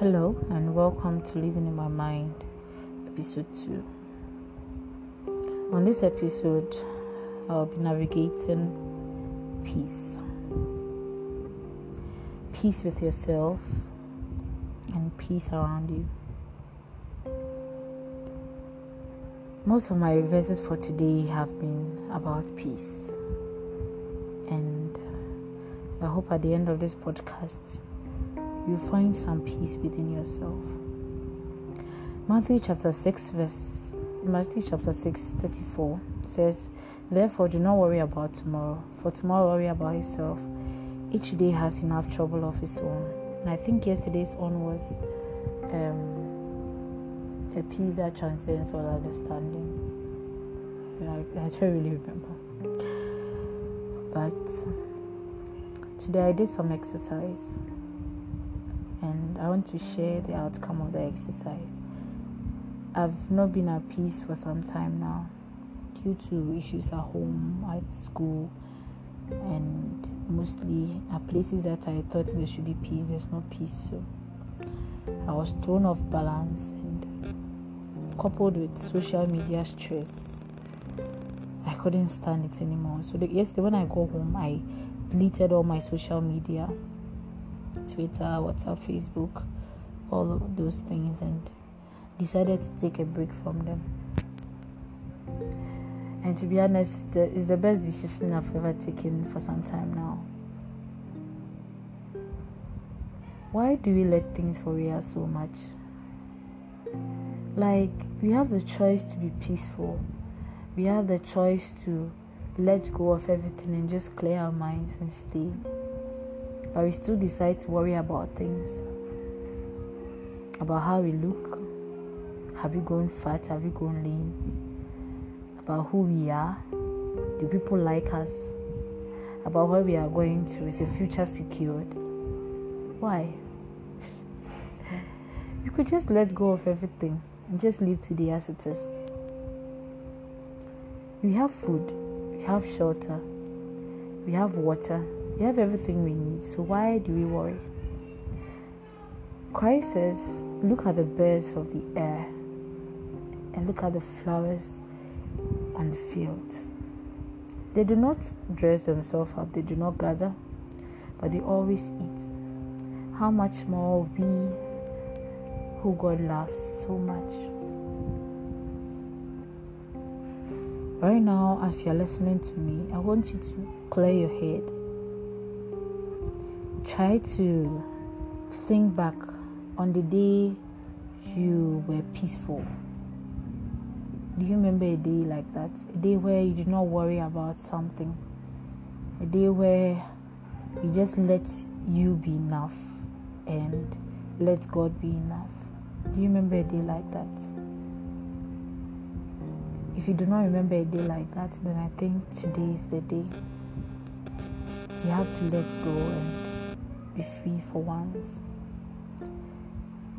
Hello and welcome to Living in My Mind, episode 2. On this episode, I'll be navigating peace. Peace with yourself and peace around you. Most of my verses for today have been about peace. And I hope at the end of this podcast, you find some peace within yourself. Matthew chapter 6:34 says, "Therefore do not worry about tomorrow, for tomorrow worry about itself. Each day has enough trouble of its own." And I think yesterday's one was a peace that transcends all understanding. I don't really remember. But today I did some exercise. And I want to share the outcome of the exercise. I've not been at peace for some time now due to issues at home, at school, and mostly at places that I thought there should be peace, there's no peace. So I was thrown off balance, and coupled with social media stress, I couldn't stand it anymore. So yesterday when I got home, I deleted all my social media. Twitter, WhatsApp, Facebook, all of those things, and decided to take a break from them. And to be honest, it's the best decision I've ever taken for some time now. Why do we let things worry us so much? Like, we have the choice to be peaceful. We have the choice to let go of everything and just clear our minds and stay. But we still decide to worry about things. About how we look. Have we grown fat? Have we grown lean? About who we are. Do people like us? About where we are going to. Is the future secured? Why? You could just let go of everything and just live today as it is. We have food. We have shelter. We have water. We have everything we need, so why do we worry? Christ says, "Look at the birds of the air and look at the flowers on the fields. They do not dress themselves up, they do not gather, but they always eat. How much more we who God loves so much?" Right now, as you are listening to me, I want you to clear your head. Try to think back on the day you were peaceful. Do you remember a day like that? A day where you did not worry about something. A day where you just let you be enough and let God be enough. Do you remember a day like that? If you do not remember a day like that, then I think today is the day. You have to let go and be free for once.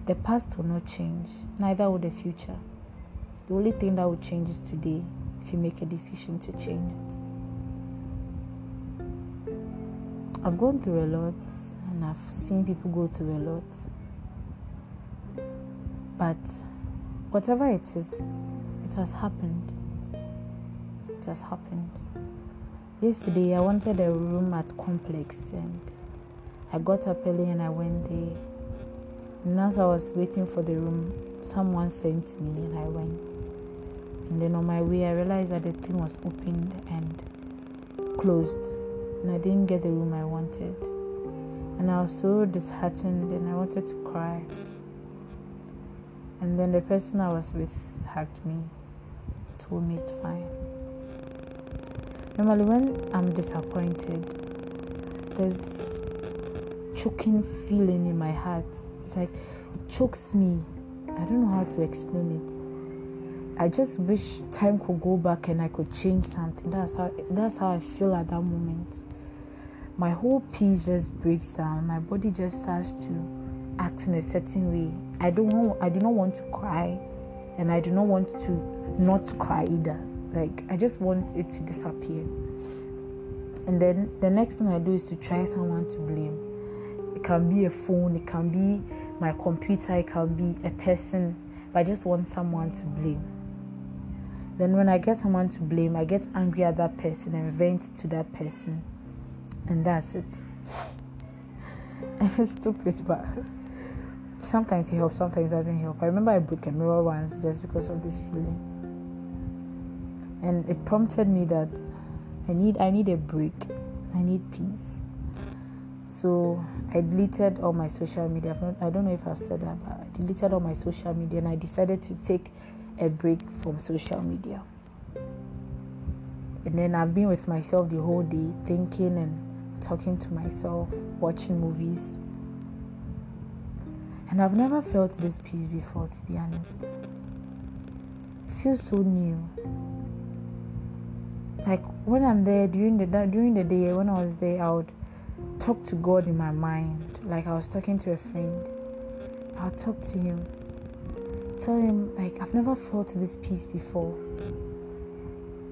The past will not change, neither will the future. The only thing that will change is today, if you make a decision to change it. I've gone through a lot, and I've seen people go through a lot. But whatever it is, it has happened. It has happened. Yesterday, I wanted a room at Complex, and I got up early and I went there. And as I was waiting for the room, someone sent me and I went. And then on my way, I realized that the thing was opened and closed. And I didn't get the room I wanted. And I was so disheartened and I wanted to cry. And then the person I was with hugged me, told me it's fine. Normally when I'm disappointed, there's this choking feeling in my heart. It's like it chokes me. I don't know how to explain it. I just wish time could go back and I could change something. That's how I feel at that moment. My whole peace just breaks down. My body just starts to act in a certain way. I do not want to cry, and I do not want to not cry either. Like, I just want it to disappear. And then the next thing I do is to try someone to blame. It can be a phone, it can be my computer, it can be a person, but I just want someone to blame. Then when I get someone to blame, I get angry at that person and vent to that person. And that's it. And it's stupid, but sometimes it helps, sometimes it doesn't help. I remember I broke a mirror once just because of this feeling. And it prompted me that I need a break. I need peace. So I deleted all my social media. I don't know if I've said that, but I deleted all my social media and I decided to take a break from social media. And then I've been with myself the whole day, thinking and talking to myself, watching movies. And I've never felt this peace before, to be honest. It feels so new. Like when I'm there during the day, when I was there, I would talk to God in my mind, like I was talking to a friend. I'll talk to him, tell him like I've never felt this peace before.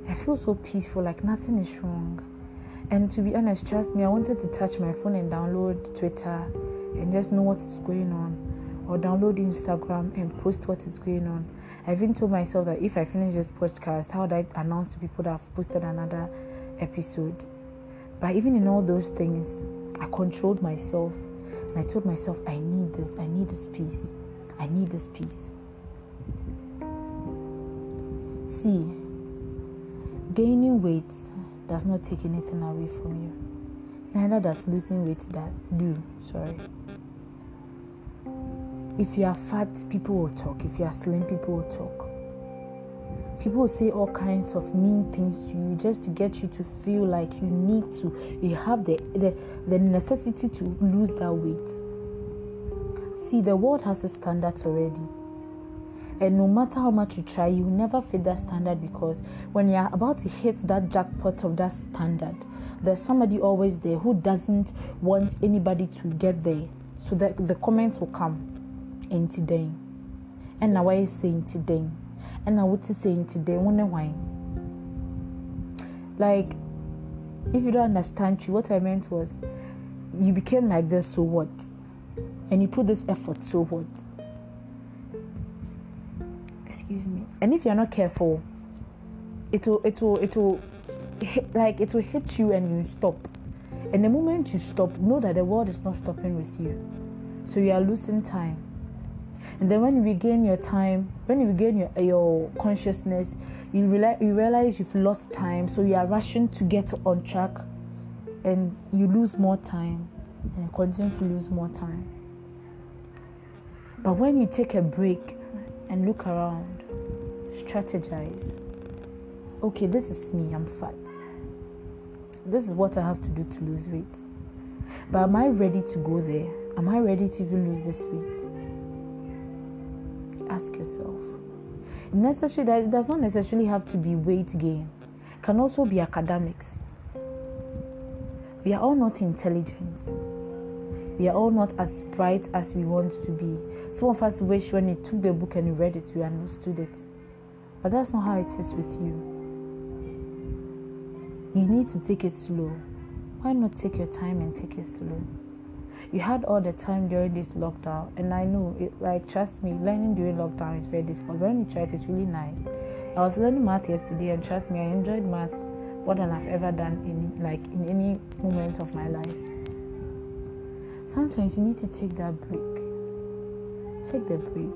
I feel so peaceful, like nothing is wrong. And to be honest, trust me, I wanted to touch my phone and download Twitter and just know what is going on, or download Instagram and post what is going on. I even told myself that if I finish this podcast, how would I announce to people that I've posted another episode? But even in all those things, I controlled myself and I told myself, I need this peace. See, gaining weight does not take anything away from you. Neither does losing weight If you are fat, people will talk. If you are slim, people will talk. People will say all kinds of mean things to you just to get you to feel like you need to, you have the necessity to lose that weight. See, the world has a standard already. And no matter how much you try, you will never fit that standard, because when you are about to hit that jackpot of that standard, there's somebody always there who doesn't want anybody to get there. So that the comments will come. And today. And now I saying today. And now what is saying today? Wonder why. Like, if you don't understand, what I meant was, you became like this, so what? And you put this effort, so what? Excuse me. And if you're not careful, it will hit you and you stop. And the moment you stop, know that the world is not stopping with you. So you are losing time. And then when you regain your time, when you regain your consciousness, you realize you've lost time. So you are rushing to get on track and you lose more time. And you continue to lose more time. But when you take a break and look around, strategize. Okay, this is me, I'm fat. This is what I have to do to lose weight. But am I ready to go there? Am I ready to even lose this weight? Ask yourself. It does not necessarily have to be weight gain. It can also be academics. We are all not intelligent. We are all not as bright as we want to be. Some of us wish when we took the book and we read it, we understood it. But that's not how it is with you. You need to take it slow. Why not take your time and take it slow? You had all the time during this lockdown. And I know, trust me, learning during lockdown is very difficult. When you try it, it's really nice. I was learning math yesterday, and trust me, I enjoyed math more than I've ever done in any moment of my life. Sometimes you need to take that break. Take the break.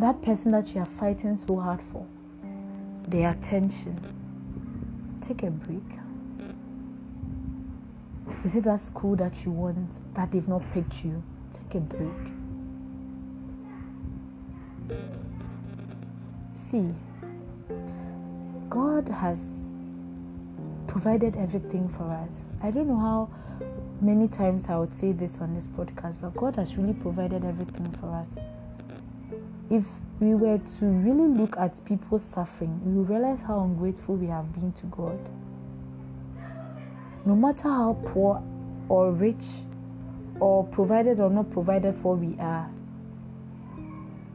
That person that you are fighting so hard for, their attention. Take a break. Is it that school that you want, that they've not picked you? Take a break. See, God has provided everything for us. I don't know how many times I would say this on this podcast, but God has really provided everything for us. If we were to really look at people's suffering, we will realize how ungrateful we have been to God. No matter how poor or rich or provided or not provided for we are,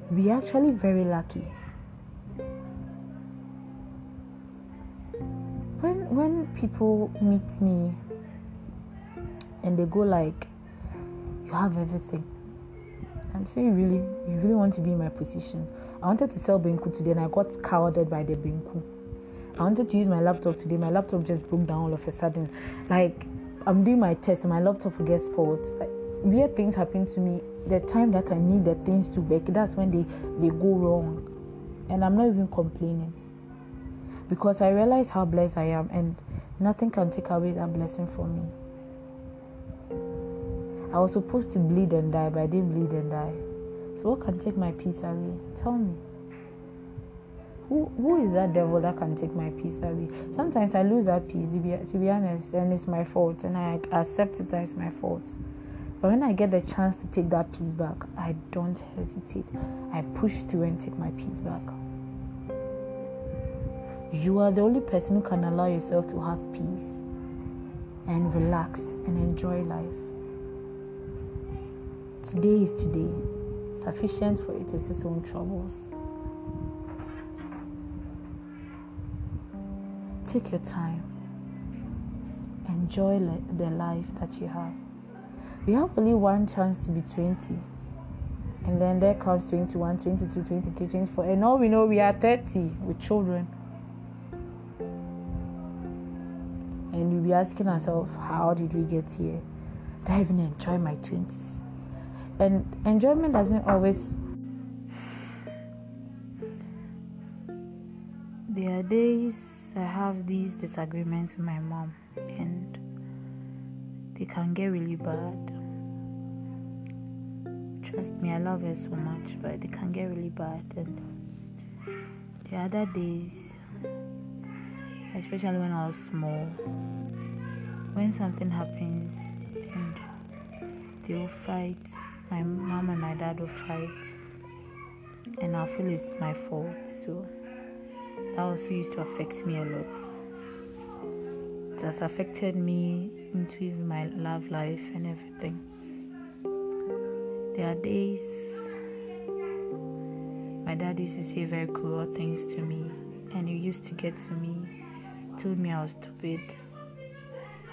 we are actually very lucky. When people meet me and they go like, you have everything. I'm saying, really? You really want to be in my position? I wanted to sell Benku today and I got scolded by the Benku. I wanted to use my laptop today. My laptop just broke down all of a sudden. Like, I'm doing my test and my laptop will get spoiled. Like, weird things happen to me. The time that I need the things to work, that's when they go wrong. And I'm not even complaining, because I realize how blessed I am and nothing can take away that blessing from me. I was supposed to bleed and die, but I didn't bleed and die. So what can take my peace away? Tell me. Who is that devil that can take my peace away? Sometimes I lose that peace, to be honest, and it's my fault, and I accept it that it's my fault. But when I get the chance to take that peace back, I don't hesitate. I push through and take my peace back. You are the only person who can allow yourself to have peace and relax and enjoy life. Today is today. Sufficient for it is its own troubles. Take your time. Enjoy the life that you have. We have only one chance to be 20. And then there comes 21, 22, 23, 24. And now we know we are 30 with children. And we'll be asking ourselves, how did we get here? Did I even enjoy my 20s? And enjoyment doesn't always... There are days I have these disagreements with my mom. And they can get really bad. Trust me, I love her so much, but they can get really bad. And the other days, especially when I was small, when something happens and they will fight, my mom and my dad will fight, and I feel it's my fault. So that also used to affect me a lot. It has affected me into even my love life and everything. There are days my dad used to say very cruel things to me, and he used to get to me, told me I was stupid,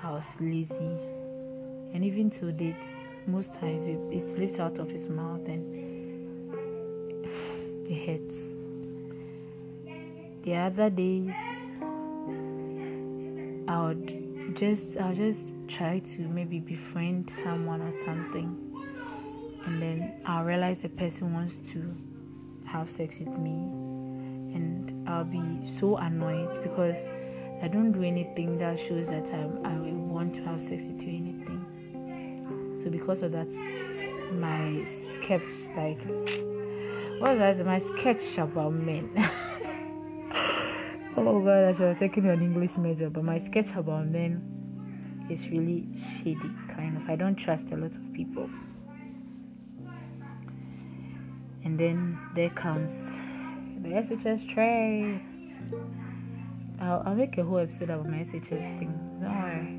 I was lazy, and even to date, most times it slips out of his mouth and it hurts. The other days, I'll just try to maybe befriend someone or something. And then I'll realize the person wants to have sex with me, and I'll be so annoyed because I don't do anything that shows that I want to have sex with you or anything. So because of that, my sketch, like, what was that? My sketch about men. Oh God, I should have taken an English major, but my sketch about men is really shady, kind of. I don't trust a lot of people. And then there comes the SHS tray. I'll make a whole episode about my SHS thing. Don't worry.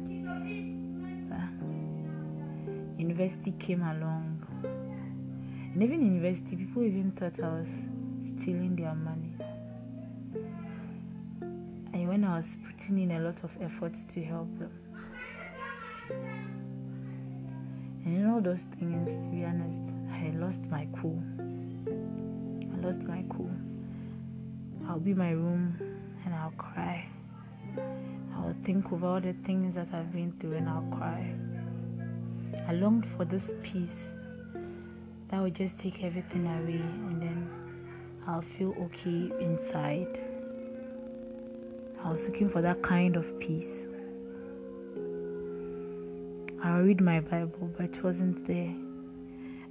But university came along. And even in university, people even thought I was stealing their money. And when I was putting in a lot of efforts to help them. And in all those things, to be honest, I lost my cool. I'll be in my room and I'll cry. I'll think of all the things that I've been through and I'll cry. I longed for this peace that would just take everything away, and then I'll feel okay inside. I was looking for that kind of peace. I'll read my Bible, but it wasn't there.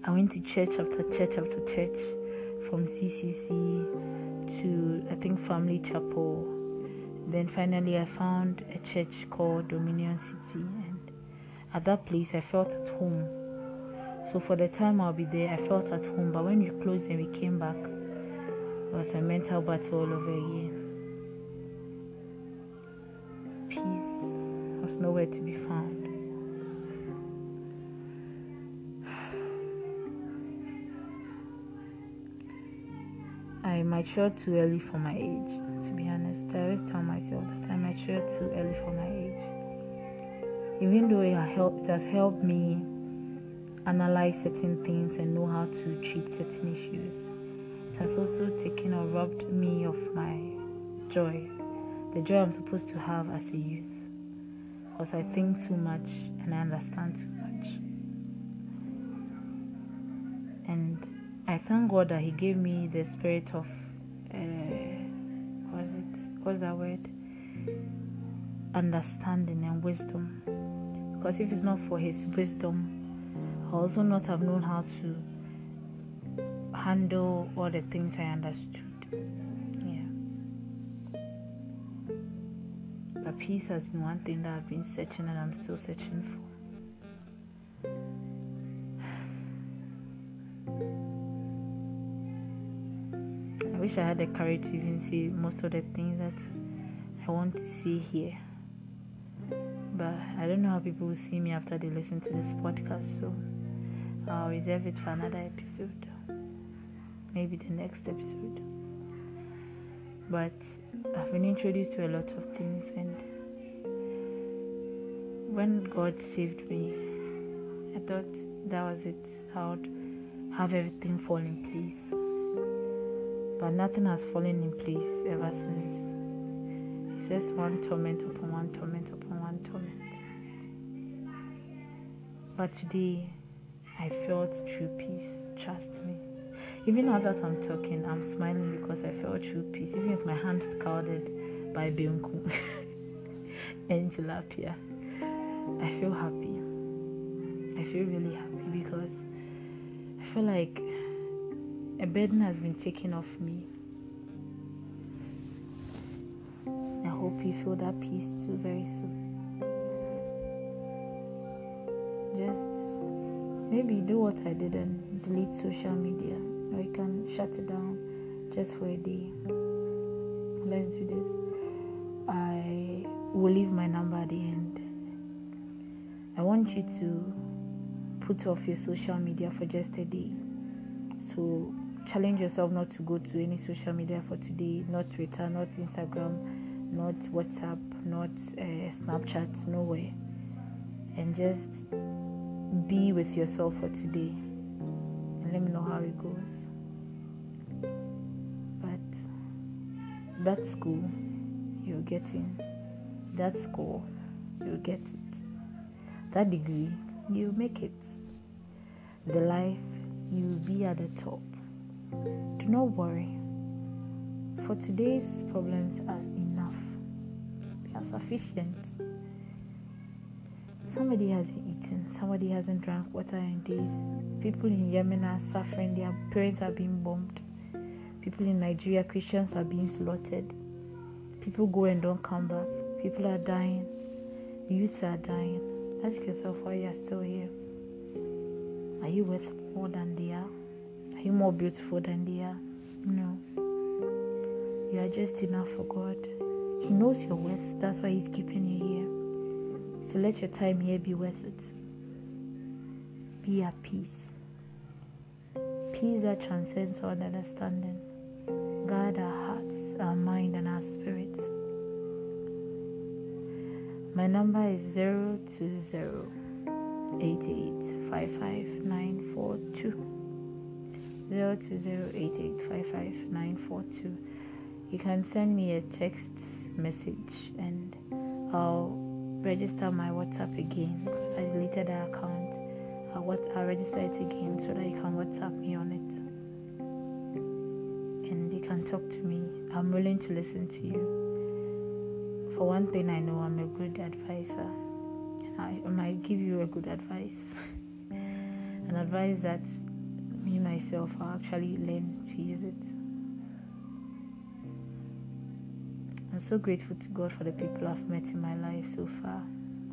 I went to church after church after church. From CCC to, I think, Family Chapel. Then finally I found a church called Dominion City, and at that place I felt at home. So for the time I'll be there, I felt at home, but when we closed and we came back, it was a mental battle all over again. Peace was nowhere to be found. I matured too early for my age, to be honest. I always tell myself that I matured too early for my age. even though it has helped me analyze certain things and know how to treat certain issues, it has also taken or robbed me of my joy, the joy I'm supposed to have as a youth, because I think too much and I understand too much. And I thank God that He gave me the spirit of understanding and wisdom, because if it's not for His wisdom, I also not have known how to handle all the things I understood. But peace has been one thing that I've been searching, and I'm still searching for. I wish I had the courage to even see most of the things that I want to see here. But I don't know how people will see me after they listen to this podcast, so I'll reserve it for another episode. Maybe the next episode. But I've been introduced to a lot of things, and when God saved me, I thought that was it. I would have everything fall in place. But nothing has fallen in place ever since. It's just one torment upon one torment upon one torment. But today, I felt true peace. Trust me. Even now that I'm talking, I'm smiling because I felt true peace, even if my hand scalded by Bianco and tilapia. I feel happy. I feel really happy because I feel like a burden has been taken off me. I hope you feel that peace too very soon. Just maybe do what I did and delete social media. Or you can shut it down just for a day. Let's do this. I will leave my number at the end. I want you to put off your social media for just a day. So challenge yourself not to go to any social media for today. Not Twitter, not Instagram, not WhatsApp, not Snapchat, nowhere. And just be with yourself for today. Let me know how it goes. But that school, you'll get in. That score, you'll get it. That degree, you'll make it. The life, you'll be at the top. Do not worry. For today's problems are enough. They are sufficient. Somebody hasn't eaten, somebody hasn't drank water in days. People in Yemen are suffering, their parents are being bombed. People in Nigeria, Christians are being slaughtered. People go and don't come back. People are dying. Youths are dying. Ask yourself why you are still here. Are you worth more than they are? Are you more beautiful than they are? No. You are just enough for God. He knows your worth. That's why He's keeping you here. So let your time here be worth it. Be at peace. Peace that transcends all understanding. Guard our hearts, our mind, and our spirits. My number is 020-8855-942. 020-8855-942. You can send me a text message and I'll register my WhatsApp again because I deleted that account. I'll register it again so that you can WhatsApp me on it, and you can talk to me. I'm willing to listen to you. For one thing, I know I'm a good advisor, and I might give you a good advice, an advice that me myself I actually learn to use it. I'm so grateful to God for the people I've met in my life so far.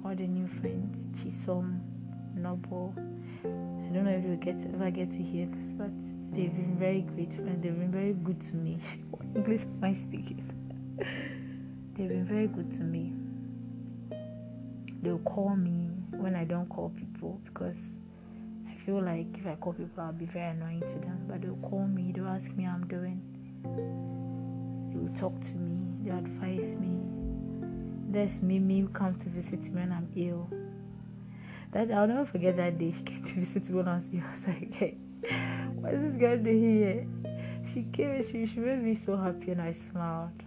All the new friends, Chisom, Noble. I don't know if ever get to hear this, but they've been very grateful and they've been very good to me. What English am I speaking? They've been very good to me. They'll call me when I don't call people because I feel like if I call people I'll be very annoying to them. But they'll call me, they'll ask me how I'm doing. They'll talk to me, they'll advise me. There's Mimi who comes to visit me when I'm ill. That I'll never forget that day she came to visit me when I was ill. I was like, hey, what is this girl doing here? She came and she made me so happy and I smiled.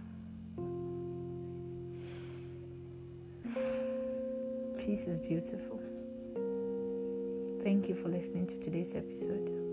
Peace is beautiful. Thank you for listening to today's episode.